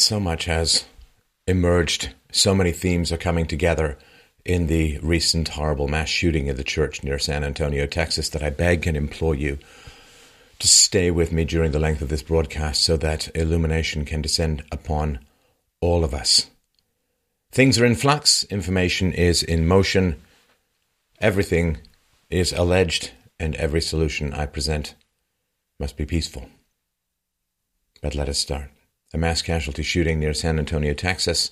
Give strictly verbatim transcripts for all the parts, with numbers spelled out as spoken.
so much has emerged. So many themes are coming together in the recent horrible mass shooting at the church near San Antonio, Texas, that I beg and implore you to stay with me during the length of this broadcast so that illumination can descend upon all of us. Things are in flux, information is in motion, everything is alleged, and every solution I present must be peaceful. But let us start. A mass casualty shooting near San Antonio, Texas,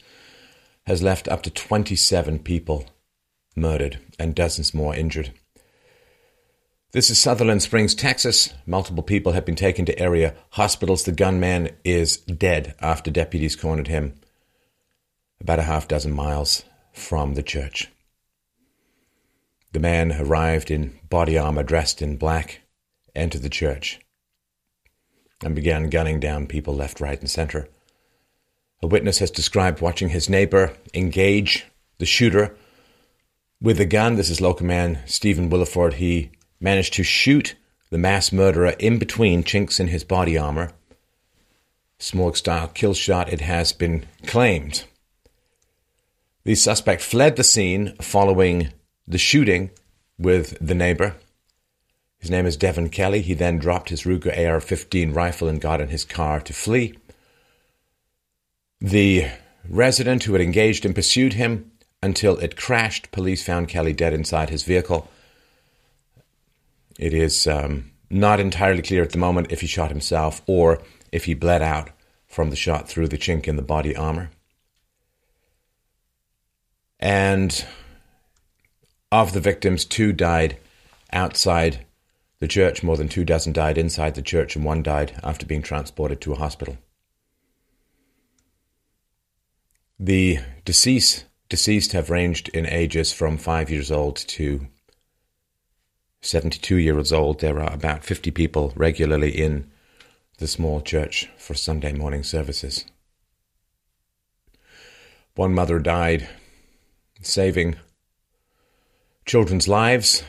has left up to twenty-seven people murdered and dozens more injured. This is Sutherland Springs, Texas. Multiple people have been taken to area hospitals. The gunman is dead after deputies cornered him about a half dozen miles from the church. The man arrived in body armor, dressed in black, entered the church and began gunning down people left, right, and center. A witness has described watching his neighbor engage the shooter with a gun. This is local man Stephen Williford. He managed to shoot the mass murderer in between chinks in his body armor. Smorg-style kill shot, it has been claimed. The suspect fled the scene following the shooting with the neighbor. His name is Devin Kelley. He then dropped his Ruger A R fifteen rifle and got in his car to flee. The resident who had engaged and pursued him until it crashed. Police found Kelley dead inside his vehicle. It is um, not entirely clear at the moment if he shot himself or if he bled out from the shot through the chink in the body armor. And of the victims, two died outside the church. More than two dozen died inside the church, and one died after being transported to a hospital. The deceased, deceased have ranged in ages from five years old to seventy-two years old. There are about fifty people regularly in the small church for Sunday morning services. One mother died saving children's lives.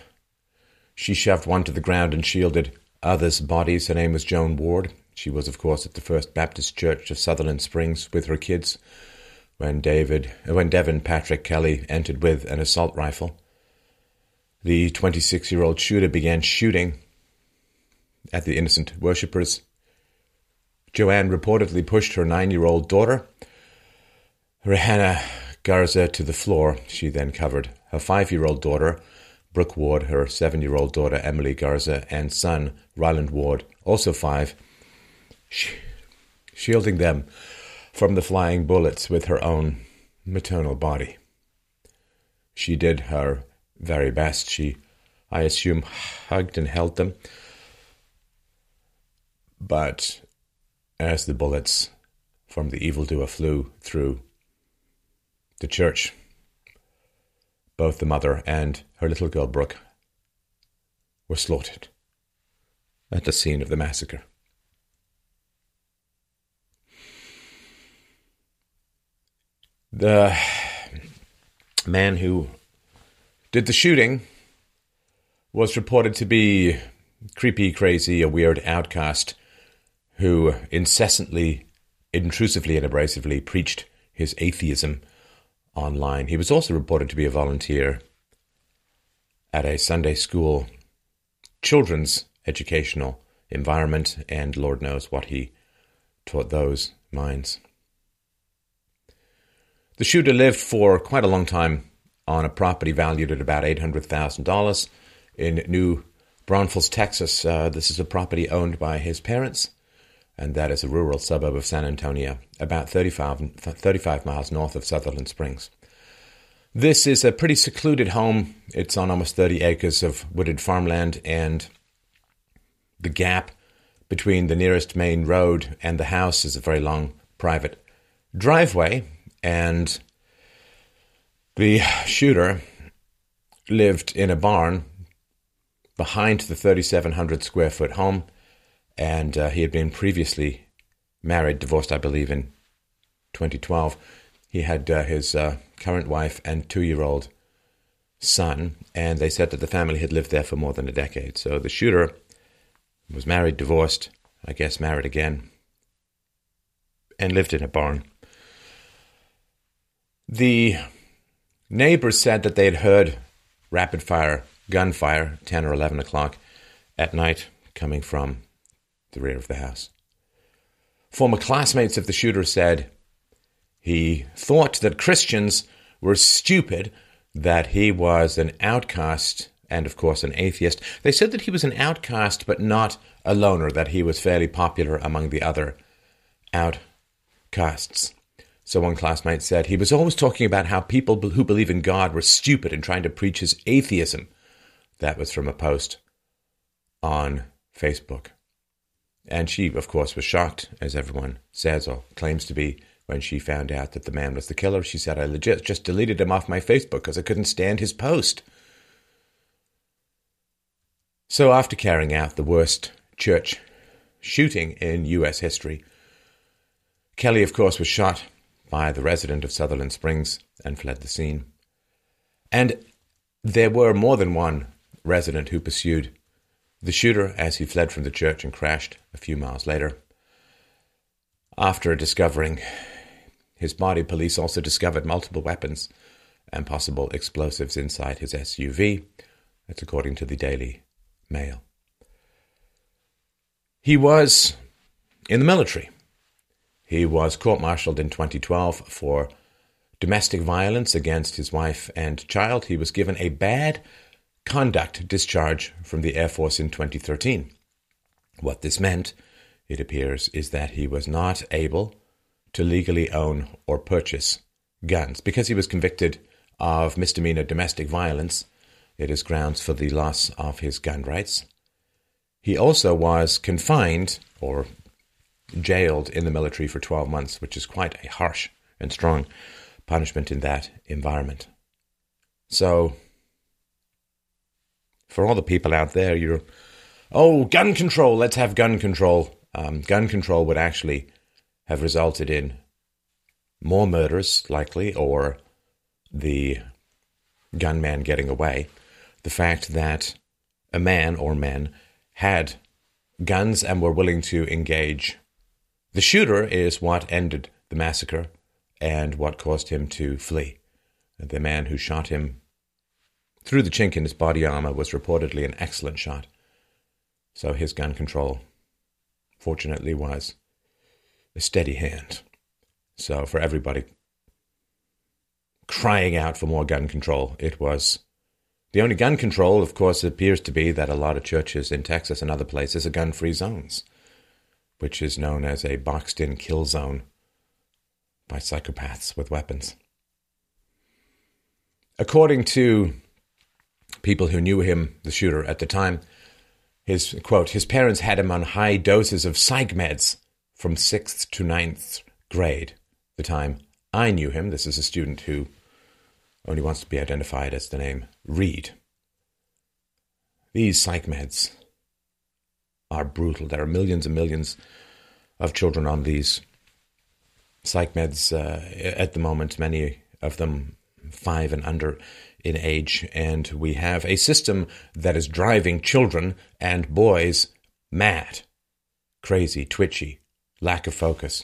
She shoved one to the ground and shielded others' bodies. Her name was Joann Ward. She was, of course, at the First Baptist Church of Sutherland Springs with her kids when David, when Devin Patrick Kelley entered with an assault rifle. The twenty-six-year-old shooter began shooting at the innocent worshippers. Joann reportedly pushed her nine-year-old daughter, Rihanna Garza, to the floor. She then covered her five-year-old daughter, Brooke Ward, her seven-year-old daughter, Emily Garza, and son, Ryland Ward, also five, shielding them from the flying bullets with her own maternal body. She did her very best. She, I assume, hugged and held them. But as the bullets from the evildoer flew through the church, both the mother and her little girl, Brooke, were slaughtered at the scene of the massacre. The man who did the shooting was reported to be creepy, crazy, a weird outcast who incessantly, intrusively and abrasively preached his atheism online. He was also reported to be a volunteer at a Sunday school children's educational environment, and Lord knows what he taught those minds. The shooter lived for quite a long time on a property valued at about eight hundred thousand dollars in New Braunfels, Texas. Uh, this is a property owned by his parents, and that is a rural suburb of San Antonio, about thirty-five, thirty-five miles north of Sutherland Springs. This is a pretty secluded home. It's on almost thirty acres of wooded farmland, and the gap between the nearest main road and the house is a very long private driveway. And the shooter lived in a barn behind the thirty-seven hundred square foot home, and uh, he had been previously married, divorced, I believe, in twenty twelve. He had uh, his uh, current wife and two-year-old son, and they said that the family had lived there for more than a decade. So the shooter was married, divorced, I guess married again, and lived in a barn. The neighbors said that they had heard rapid-fire gunfire, ten or eleven o'clock at night, coming from the rear of the house. Former classmates of the shooter said he thought that Christians were stupid, that he was an outcast and, of course, an atheist. They said that he was an outcast but not a loner, that he was fairly popular among the other outcasts. So one classmate said he was always talking about how people who believe in God were stupid and trying to preach his atheism. That was from a post on Facebook. And she, of course, was shocked, as everyone says or claims to be, when she found out that the man was the killer. She said, I legit just deleted him off my Facebook because I couldn't stand his post. So after carrying out the worst church shooting in U S history, Kelley, of course, was shot by the resident of Sutherland Springs and fled the scene. And there were more than one resident who pursued the shooter as he fled from the church and crashed a few miles later. After discovering his body, police also discovered multiple weapons and possible explosives inside his S U V. That's according to the Daily Mail. He was in the military. He was court-martialed in twenty twelve for domestic violence against his wife and child. He was given a bad conduct discharge from the Air Force in twenty thirteen. What this meant, it appears, is that he was not able to legally own or purchase guns. Because he was convicted of misdemeanor domestic violence, it is grounds for the loss of his gun rights. He also was confined or jailed in the military for twelve months, which is quite a harsh and strong punishment in that environment. So, for all the people out there, you're, oh, gun control, let's have gun control. Um, gun control would actually have resulted in more murders, likely, or the gunman getting away. The fact that a man or men had guns and were willing to engage the shooter is what ended the massacre and what caused him to flee. The man who shot him through the chink in his body armor was reportedly an excellent shot. So his gun control, fortunately, was a steady hand. So for everybody crying out for more gun control, it was the only gun control, of course, appears to be that a lot of churches in Texas and other places are gun-free zones, which is known as a boxed-in kill zone by psychopaths with weapons. According to people who knew him, the shooter at the time, his, quote, his parents had him on high doses of psych meds from sixth to ninth grade. The time I knew him, this is a student who only wants to be identified as the name Reed. These psych meds are brutal. There are millions and millions of children on these psych meds uh, at the moment, many of them five and under in age, and we have a system that is driving children and boys mad, crazy, twitchy, lack of focus.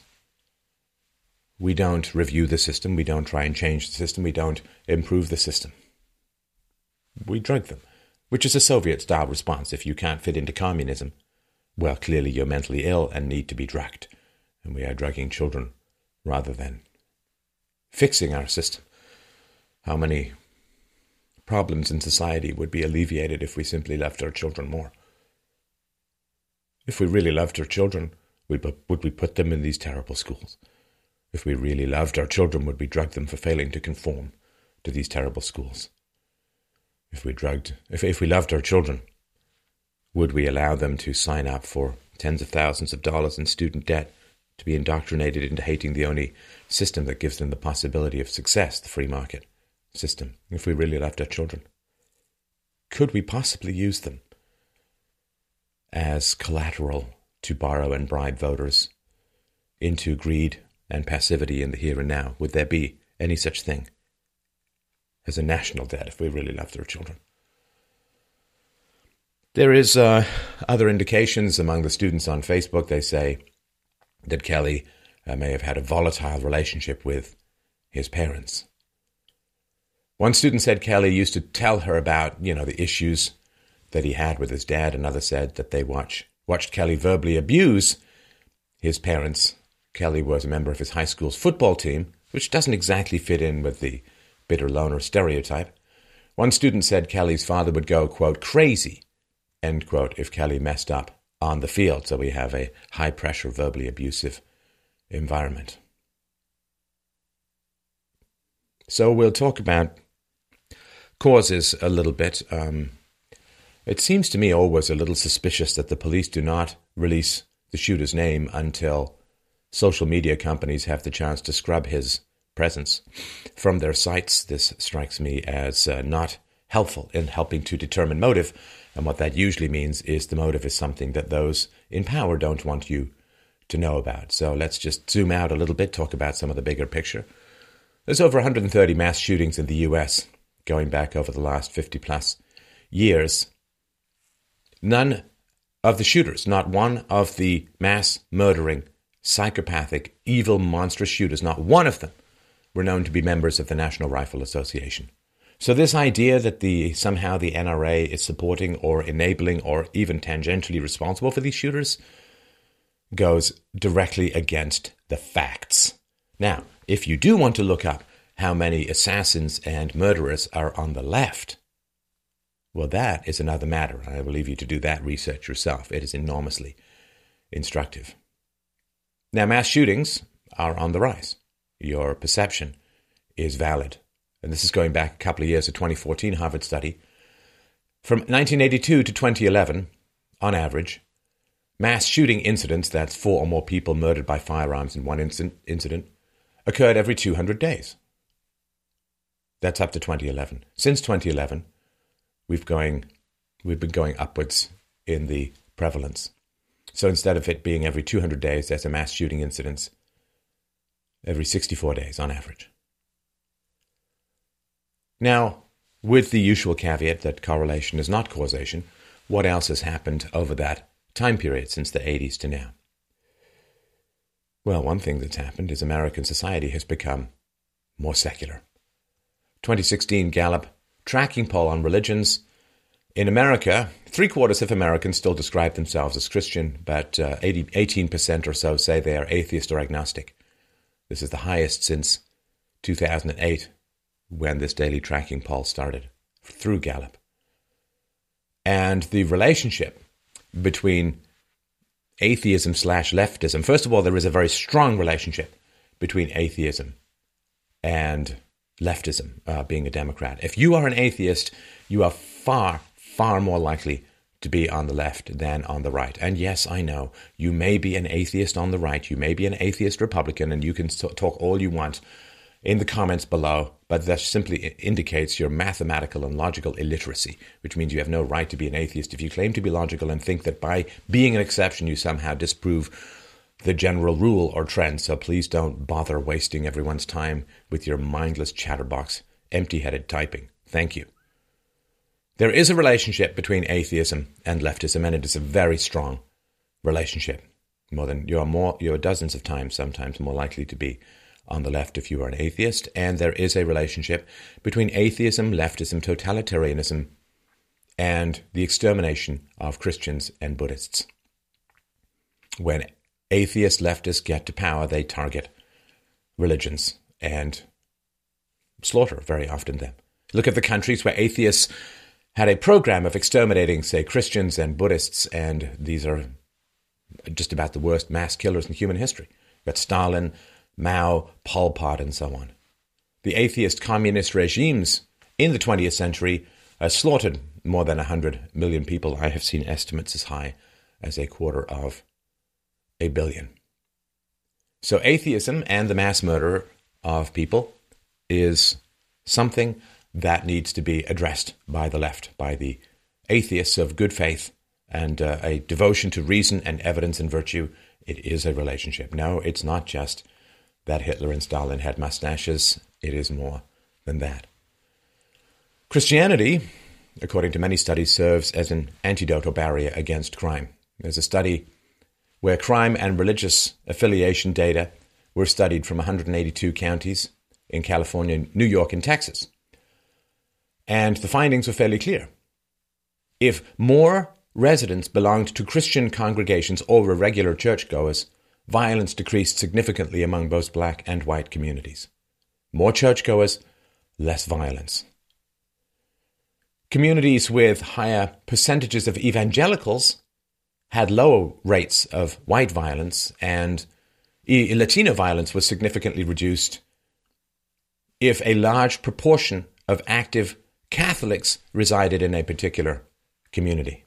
We don't review the system. We don't try and change the system. We don't improve the system. We drug them, which is a Soviet-style response. If you can't fit into communism, well, clearly you're mentally ill and need to be drugged. And we are drugging children rather than fixing our system. How many problems in society would be alleviated if we simply loved our children more? If we really loved our children, would we put them in these terrible schools? If we really loved our children, would we drug them for failing to conform to these terrible schools? If we drugged, if, if we loved our children, would we allow them to sign up for tens of thousands of dollars in student debt to be indoctrinated into hating the only system that gives them the possibility of success, the free market system? If we really loved our children, could we possibly use them as collateral to borrow and bribe voters into greed and passivity in the here and now? Would there be any such thing as a national debt if we really loved our children? There is uh, other indications among the students on Facebook. They say that Kelley uh, may have had a volatile relationship with his parents. One student said Kelley used to tell her about, you know, the issues that he had with his dad. Another said that they watch, watched Kelley verbally abuse his parents. Kelley was a member of his high school's football team, which doesn't exactly fit in with the bitter loner stereotype. One student said Kelley's father would go, quote, crazy, end quote, if Kelley messed up on the field. So we have a high-pressure, verbally abusive environment. So we'll talk about causes a little bit. Um, it seems to me always a little suspicious that the police do not release the shooter's name until social media companies have the chance to scrub his presence from their sites. This strikes me as uh, not helpful in helping to determine motive. And what that usually means is the motive is something that those in power don't want you to know about. So let's just zoom out a little bit, talk about some of the bigger picture. There's over one hundred thirty mass shootings in the U S going back over the last fifty plus years. None of the shooters, not one of the mass murdering, psychopathic, evil, monstrous shooters, not one of them were known to be members of the National Rifle Association. So this idea that the somehow the N R A is supporting or enabling or even tangentially responsible for these shooters goes directly against the facts. Now, if you do want to look up how many assassins and murderers are on the left, well, that is another matter. I will leave you to do that research yourself. It is enormously instructive. Now, mass shootings are on the rise. Your perception is valid. And this is going back a couple of years, a twenty fourteen Harvard study. From nineteen eighty-two to twenty eleven, on average, mass shooting incidents, that's four or more people murdered by firearms in one incident, incident occurred every two hundred days. That's up to twenty eleven. Since twenty eleven, we've going, we've been going upwards in the prevalence. So instead of it being every two hundred days, there's a mass shooting incidents every sixty-four days on average. Now, with the usual caveat that correlation is not causation, what else has happened over that time period since the eighties to now? Well, one thing that's happened is American society has become more secular. twenty sixteen Gallup tracking poll on religions. In America, three-quarters of Americans still describe themselves as Christian, but uh, eighty, eighteen percent or so say they are atheist or agnostic. This is the highest since two thousand eight. When this daily tracking poll started through Gallup. And the relationship between atheism slash leftism, first of all, there is a very strong relationship between atheism and leftism, uh, being a Democrat. If you are an atheist, you are far, far more likely to be on the left than on the right. And yes, I know, you may be an atheist on the right, you may be an atheist Republican, and you can talk all you want in the comments below, but that simply indicates your mathematical and logical illiteracy, which means you have no right to be an atheist if you claim to be logical and think that by being an exception you somehow disprove the general rule or trend. So please don't bother wasting everyone's time with your mindless chatterbox, empty-headed typing. Thank you. There is a relationship between atheism and leftism, and it is a very strong relationship. More than you are more you are dozens of times sometimes more likely to be on the left if you are an atheist, and there is a relationship between atheism, leftism, totalitarianism, and the extermination of Christians and Buddhists. When atheist leftists get to power, they target religions and slaughter very often them. Look at the countries where atheists had a program of exterminating, say, Christians and Buddhists, and these are just about the worst mass killers in human history. You've got Stalin, Mao, Pol Pot, and so on. The atheist communist regimes in the twentieth century uh, slaughtered more than one hundred million people. I have seen estimates as high as a quarter of a billion. So atheism and the mass murder of people is something that needs to be addressed by the left, by the atheists of good faith and uh, a devotion to reason and evidence and virtue. It is a relationship. No, it's not just that Hitler and Stalin had mustaches. It is more than that. Christianity, according to many studies, serves as an antidote or barrier against crime. There's a study where crime and religious affiliation data were studied from one hundred eighty-two counties in California, New York, and Texas. And the findings were fairly clear. If more residents belonged to Christian congregations or were regular churchgoers, violence decreased significantly among both black and white communities. More churchgoers, less violence. Communities with higher percentages of evangelicals had lower rates of white violence, and Latino violence was significantly reduced if a large proportion of active Catholics resided in a particular community.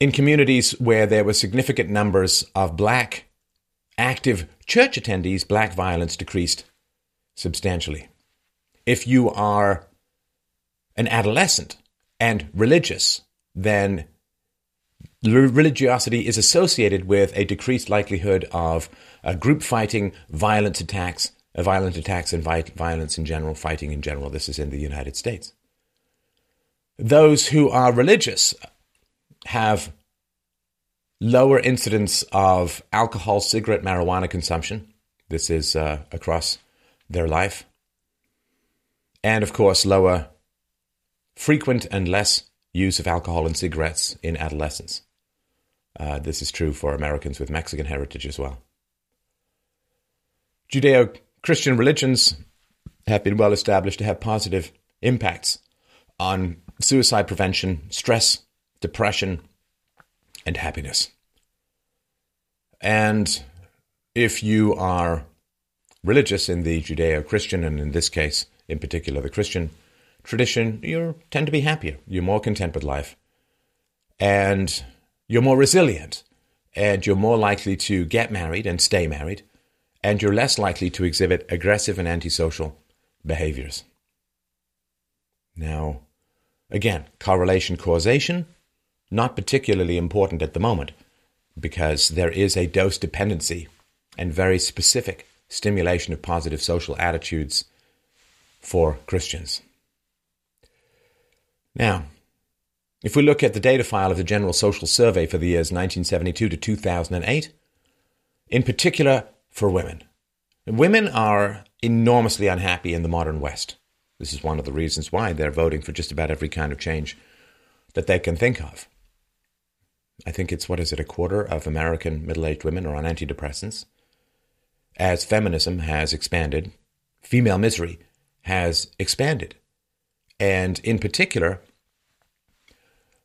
In communities where there were significant numbers of black active church attendees, black violence decreased substantially. If you are an adolescent and religious, then religiosity is associated with a decreased likelihood of uh, group fighting, violent attacks, uh, violent attacks and vi- violence in general, fighting in general. This is in the United States. Those who are religious have lower incidence of alcohol, cigarette, marijuana consumption. This is uh, across their life. And, of course, lower frequent and less use of alcohol and cigarettes in adolescence. Uh, this is true for Americans with Mexican heritage as well. Judeo-Christian religions have been well established to have positive impacts on suicide prevention, stress, depression, and happiness. And if you are religious in the Judeo-Christian, and in this case, in particular, the Christian tradition, you tend to be happier. You're more content with life. And you're more resilient. And you're more likely to get married and stay married. And you're less likely to exhibit aggressive and antisocial behaviors. Now, again, correlation, causation, not particularly important at the moment because there is a dose dependency and very specific stimulation of positive social attitudes for Christians. Now, if we look at the data file of the General Social Survey for the years nineteen seventy-two to two thousand eight, in particular for women, women are enormously unhappy in the modern West. This is one of the reasons why they're voting for just about every kind of change that they can think of. I think it's, what is it, a quarter of American middle-aged women are on antidepressants. As feminism has expanded, female misery has expanded. And in particular,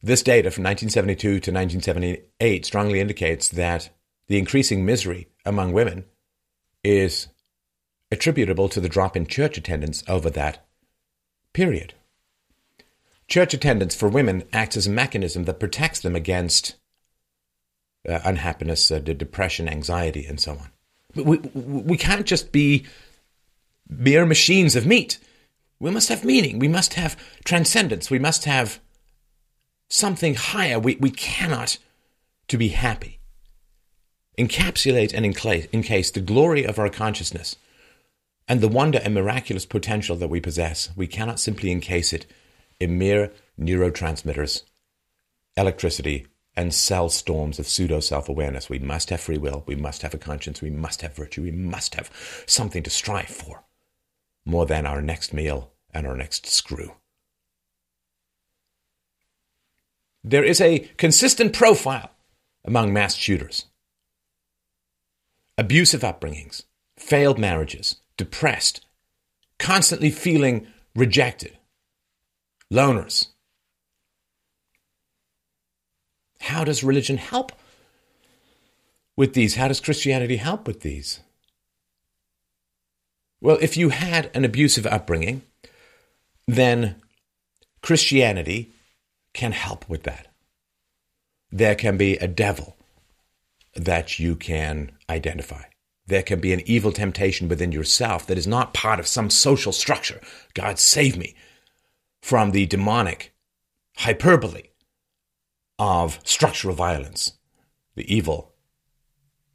this data from nineteen seventy-two to nineteen seventy-eight strongly indicates that the increasing misery among women is attributable to the drop in church attendance over that period. Church attendance for women acts as a mechanism that protects them against uh, unhappiness, uh, depression, anxiety, and so on. But we, we can't just be mere machines of meat. We must have meaning. We must have transcendence. We must have something higher. We, we cannot, to be happy, encapsulate and encase the glory of our consciousness and the wonder and miraculous potential that we possess. We cannot simply encase it in mere neurotransmitters, electricity, and cell storms of pseudo-self-awareness. We must have free will. We must have a conscience. We must have virtue. We must have something to strive for more than our next meal and our next screw. There is a consistent profile among mass shooters. Abusive upbringings, failed marriages, depressed, constantly feeling rejected, loners. How does religion help with these? How does Christianity help with these? Well, if you had an abusive upbringing, then Christianity can help with that. There can be a devil that you can identify. There can be an evil temptation within yourself that is not part of some social structure. God save me from the demonic hyperbole of structural violence. The evil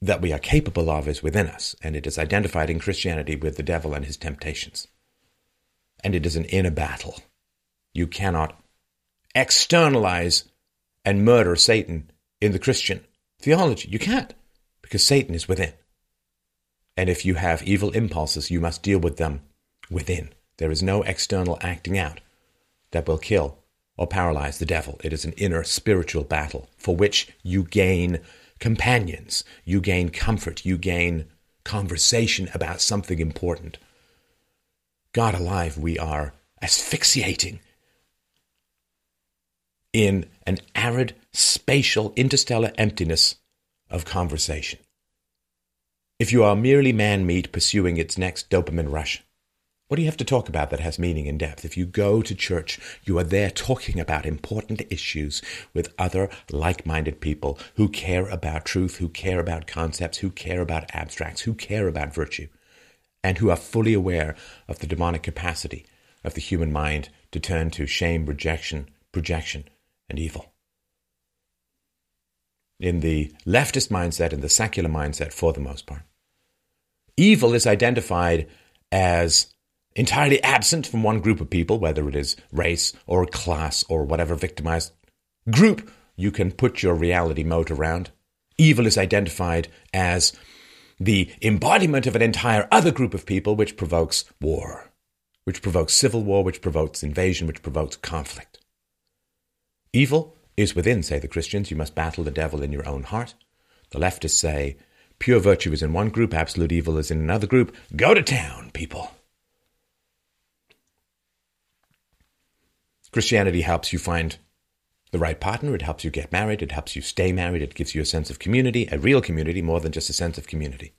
that we are capable of is within us, and it is identified in Christianity with the devil and his temptations. And it is an inner battle. You cannot externalize and murder Satan in the Christian theology. You can't. because Satan is within. And if you have evil impulses, you must deal with them within. There is no external acting out that will kill or paralyze the devil. It is an inner spiritual battle for which you gain companions, you gain comfort, you gain conversation about something important. God alive, we are asphyxiating in an arid, spatial, interstellar emptiness of conversation. If you are merely man-meat pursuing its next dopamine rush, what do you have to talk about that has meaning and depth? If you go to church, you are there talking about important issues with other like-minded people who care about truth, who care about concepts, who care about abstracts, who care about virtue, and who are fully aware of the demonic capacity of the human mind to turn to shame, rejection, projection, and evil. In the leftist mindset, in the secular mindset, for the most part, evil is identified as entirely absent from one group of people, whether it is race or class or whatever victimized group you can put your reality moat around. Evil is identified as the embodiment of an entire other group of people, which provokes war, which provokes civil war, which provokes invasion, which provokes conflict. Evil is within, say the Christians. You must battle the devil in your own heart. The leftists say pure virtue is in one group, absolute evil is in another group. Go to town, people. Christianity helps you find the right partner. It helps you get married. It helps you stay married. It gives you a sense of community, a real community, more than just a sense of community.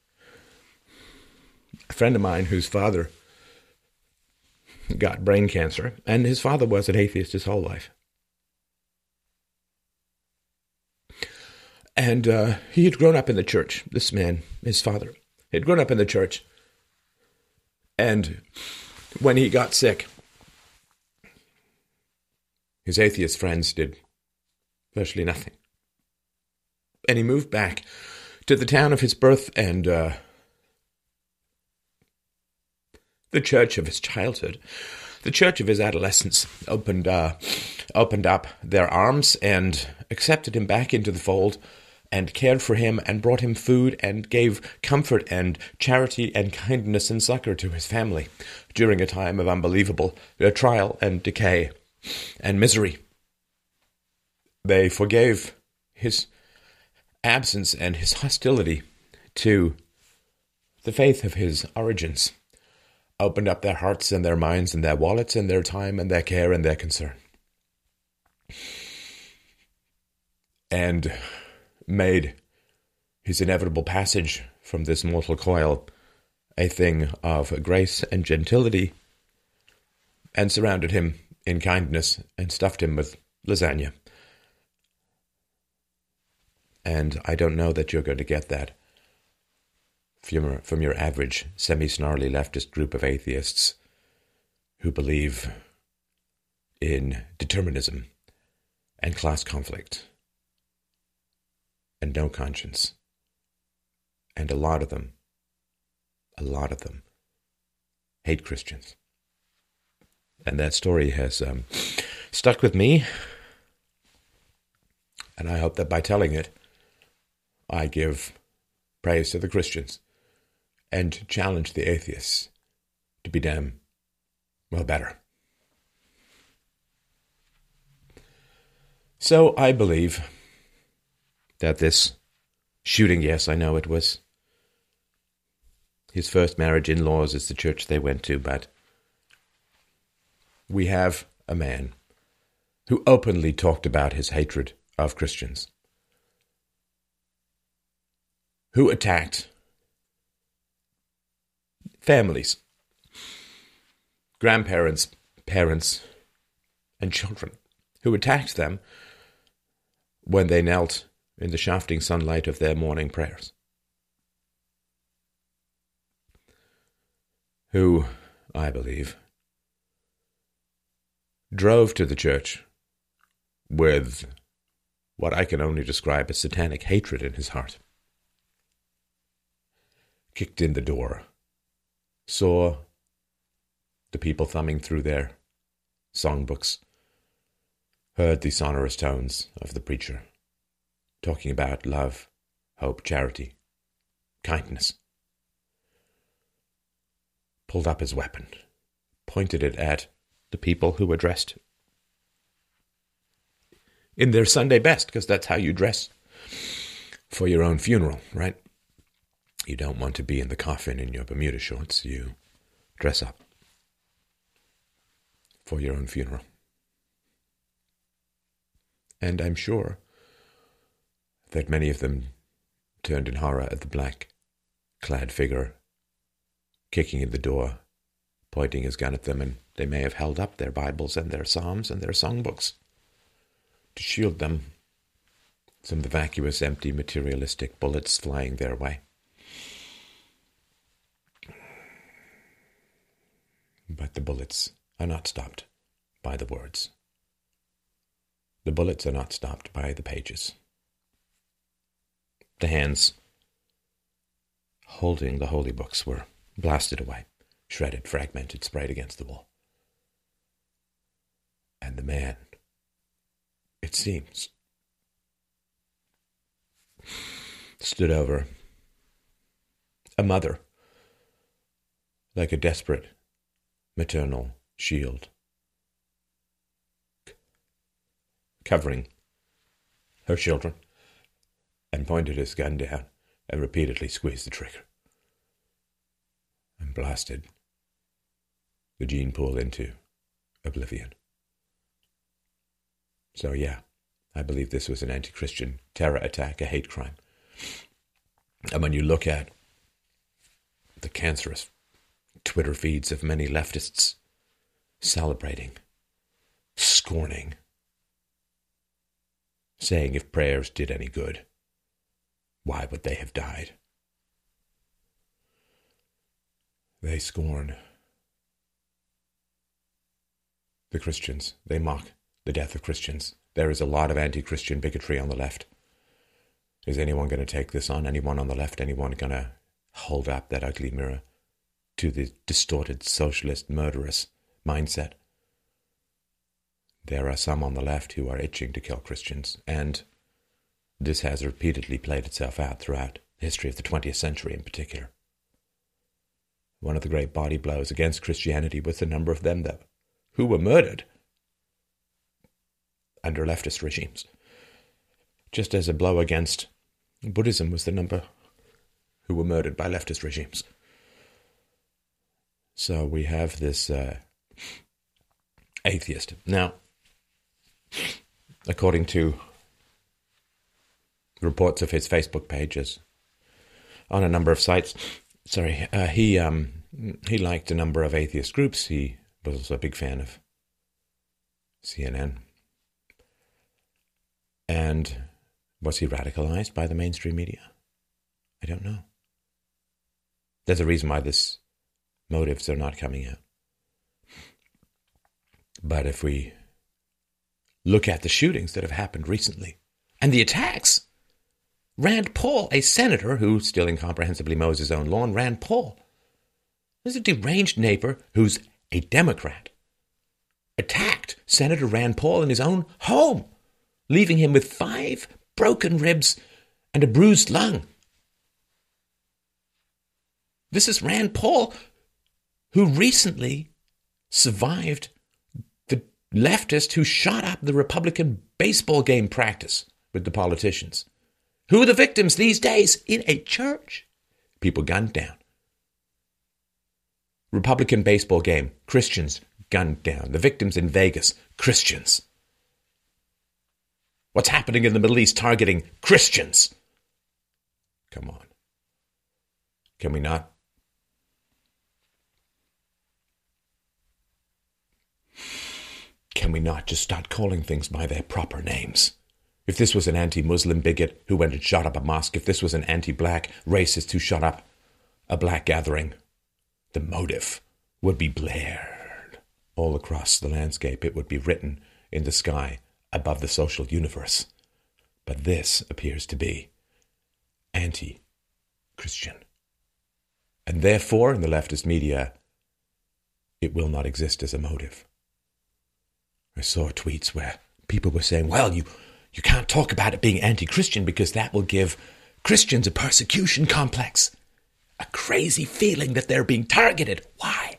A friend of mine whose father got brain cancer, and his father was an atheist his whole life. And uh, he had grown up in the church. This man, his father, had grown up in the church. And when he got sick, his atheist friends did virtually nothing. And he moved back to the town of his birth and uh, the church of his childhood. The church of his adolescence opened, uh, opened up their arms and accepted him back into the fold and cared for him and brought him food and gave comfort and charity and kindness and succor to his family during a time of unbelievable uh, trial and decay and misery. They forgave his absence and his hostility to the faith of his origins, opened up their hearts and their minds and their wallets and their time and their care and their concern, and made his inevitable passage from this mortal coil a thing of grace and gentility, and surrounded him in kindness, and stuffed him with lasagna. And I don't know that you're going to get that from your, from your average semi-snarly leftist group of atheists who believe in determinism and class conflict and no conscience. And a lot of them, a lot of them, hate Christians. And that story has um, stuck with me. And I hope that by telling it, I give praise to the Christians and challenge the atheists to be damn well better. So I believe that this shooting, yes, I know it was his first marriage, in-laws is the church they went to, but we have a man who openly talked about his hatred of Christians, who attacked families, grandparents, parents, and children, who attacked them when they knelt in the shafting sunlight of their morning prayers, who, I believe, drove to the church with what I can only describe as satanic hatred in his heart, kicked in the door, saw the people thumbing through their songbooks, heard the sonorous tones of the preacher talking about love, hope, charity, kindness. Pulled up his weapon, pointed it at the people who were dressed in their Sunday best, because that's how you dress for your own funeral, right? You don't want to be in the coffin in your Bermuda shorts. You dress up for your own funeral. And I'm sure that many of them turned in horror at the black-clad figure kicking at the door, pointing his gun at them, and they may have held up their Bibles and their psalms and their songbooks to shield them from the vacuous, empty, materialistic bullets flying their way. But the bullets are not stopped by the words. The bullets are not stopped by the pages. The hands holding the holy books were blasted away, shredded, fragmented, sprayed against the wall. And the man, it seems, stood over a mother like a desperate maternal shield, covering her children, and pointed his gun down and repeatedly squeezed the trigger and blasted the gene pool into oblivion. So yeah, I believe this was an anti-Christian terror attack, a hate crime. And when you look at the cancerous Twitter feeds of many leftists celebrating, scorning, saying if prayers did any good, why would they have died? They scorn the Christians. They mock the death of Christians. There is a lot of anti-Christian bigotry on the left. Is anyone going to take this on? Anyone on the left? Anyone going to hold up that ugly mirror to the distorted socialist murderous mindset? There are some on the left who are itching to kill Christians, and this has repeatedly played itself out throughout the history of the twentieth century in particular. One of the great body blows against Christianity was the number of them that, who were murdered under leftist regimes, just as a blow against Buddhism was the number who were murdered by leftist regimes. So we have this uh, atheist. Now, according to reports of his Facebook pages on a number of sites, sorry, uh, he um, he liked a number of atheist groups. He was also a big fan of C N N. And was he radicalized by the mainstream media? I don't know. There's a reason why this motives are not coming out. But if we look at the shootings that have happened recently and the attacks, Rand Paul, a senator who still incomprehensibly mows his own lawn, Rand Paul, is a deranged neighbor who's a Democrat, attacked Senator Rand Paul in his own home, leaving him with five broken ribs and a bruised lung. This is Rand Paul, who recently survived the leftist who shot up the Republican baseball game practice with the politicians. Who are the victims these days in a church? People gunned down. Republican baseball game, Christians gunned down. The victims in Vegas, Christians. What's happening in the Middle East targeting Christians? Come on. Can we not? Can we not just start calling things by their proper names? If this was an anti-Muslim bigot who went and shot up a mosque, if this was an anti-black racist who shot up a black gathering, the motive would be blared all across the landscape. It would be written in the sky above the social universe. But this appears to be anti-Christian. And therefore, in the leftist media, it will not exist as a motive. I saw tweets where people were saying, well, you, you can't talk about it being anti-Christian because that will give Christians a persecution complex, a crazy feeling that they're being targeted. Why?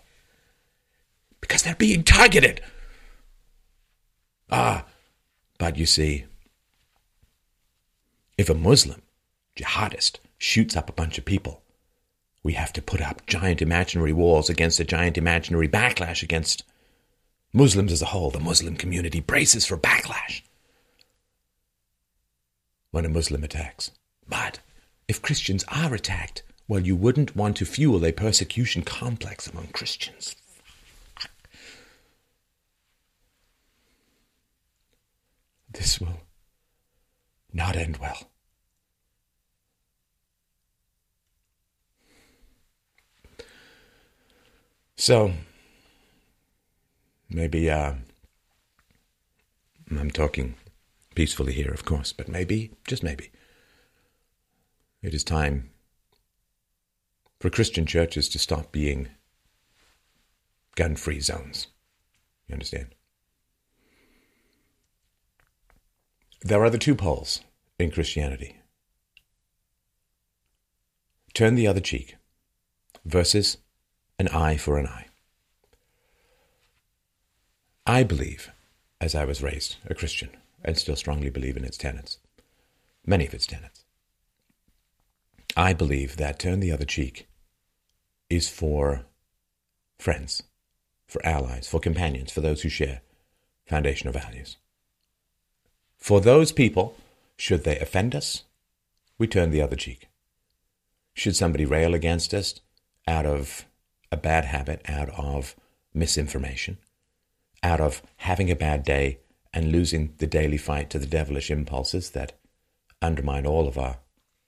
Because they're being targeted. Ah, but you see, if a Muslim jihadist shoots up a bunch of people, we have to put up giant imaginary walls against a giant imaginary backlash against Muslims as a whole. The Muslim community braces for backlash when a Muslim attacks. But if Christians are attacked, well, you wouldn't want to fuel a persecution complex among Christians. This will not end well. So, maybe, uh, I'm talking peacefully here, of course, but maybe, just maybe, it is time for Christian churches to stop being gun-free zones. You understand? There are the two poles in Christianity. Turn the other cheek versus an eye for an eye. I believe, as I was raised a Christian, and still strongly believe in its tenets, many of its tenets, I believe that turn the other cheek is for friends, for allies, for companions, for those who share foundational values. For those people, should they offend us, we turn the other cheek. Should somebody rail against us out of a bad habit, out of misinformation, out of having a bad day and losing the daily fight to the devilish impulses that undermine all of our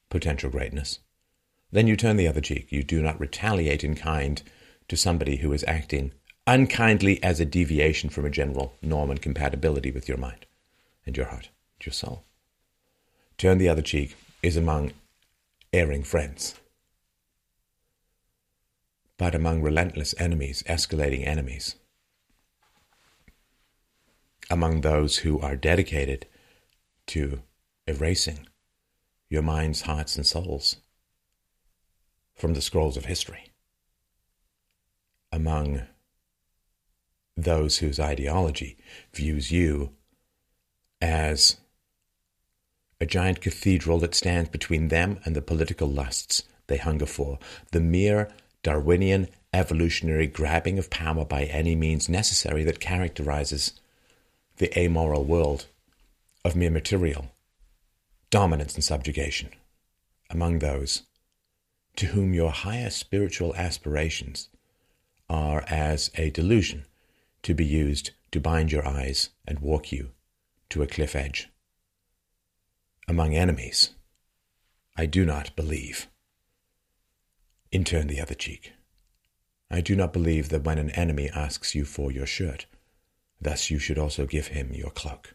potential greatness, then you turn the other cheek. You do not retaliate in kind to somebody who is acting unkindly as a deviation from a general norm and compatibility with your mind and your heart, and your soul. Turn the other cheek is among erring friends. But among relentless enemies, escalating enemies, among those who are dedicated to erasing your minds, hearts, and souls from the scrolls of history, among those whose ideology views you as a giant cathedral that stands between them and the political lusts they hunger for, the mere Darwinian evolutionary grabbing of power by any means necessary that characterizes the amoral world of mere material dominance and subjugation, among those to whom your higher spiritual aspirations are as a delusion to be used to bind your eyes and walk you to a cliff edge. Among enemies, I do not believe in turn the other cheek. I do not believe that when an enemy asks you for your shirt, thus you should also give him your cloak.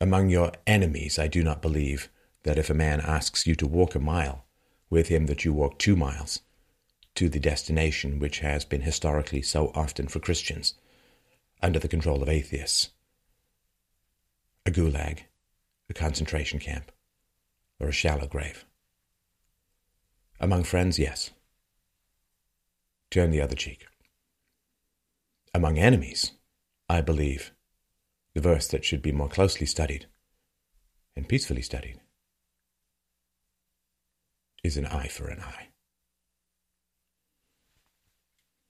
Among your enemies, I do not believe that if a man asks you to walk a mile with him, that you walk two miles to the destination which has been historically so often for Christians under the control of atheists, a gulag, a concentration camp, or a shallow grave. Among friends, yes. Turn the other cheek. Among enemies, I believe, the verse that should be more closely studied and peacefully studied is an eye for an eye.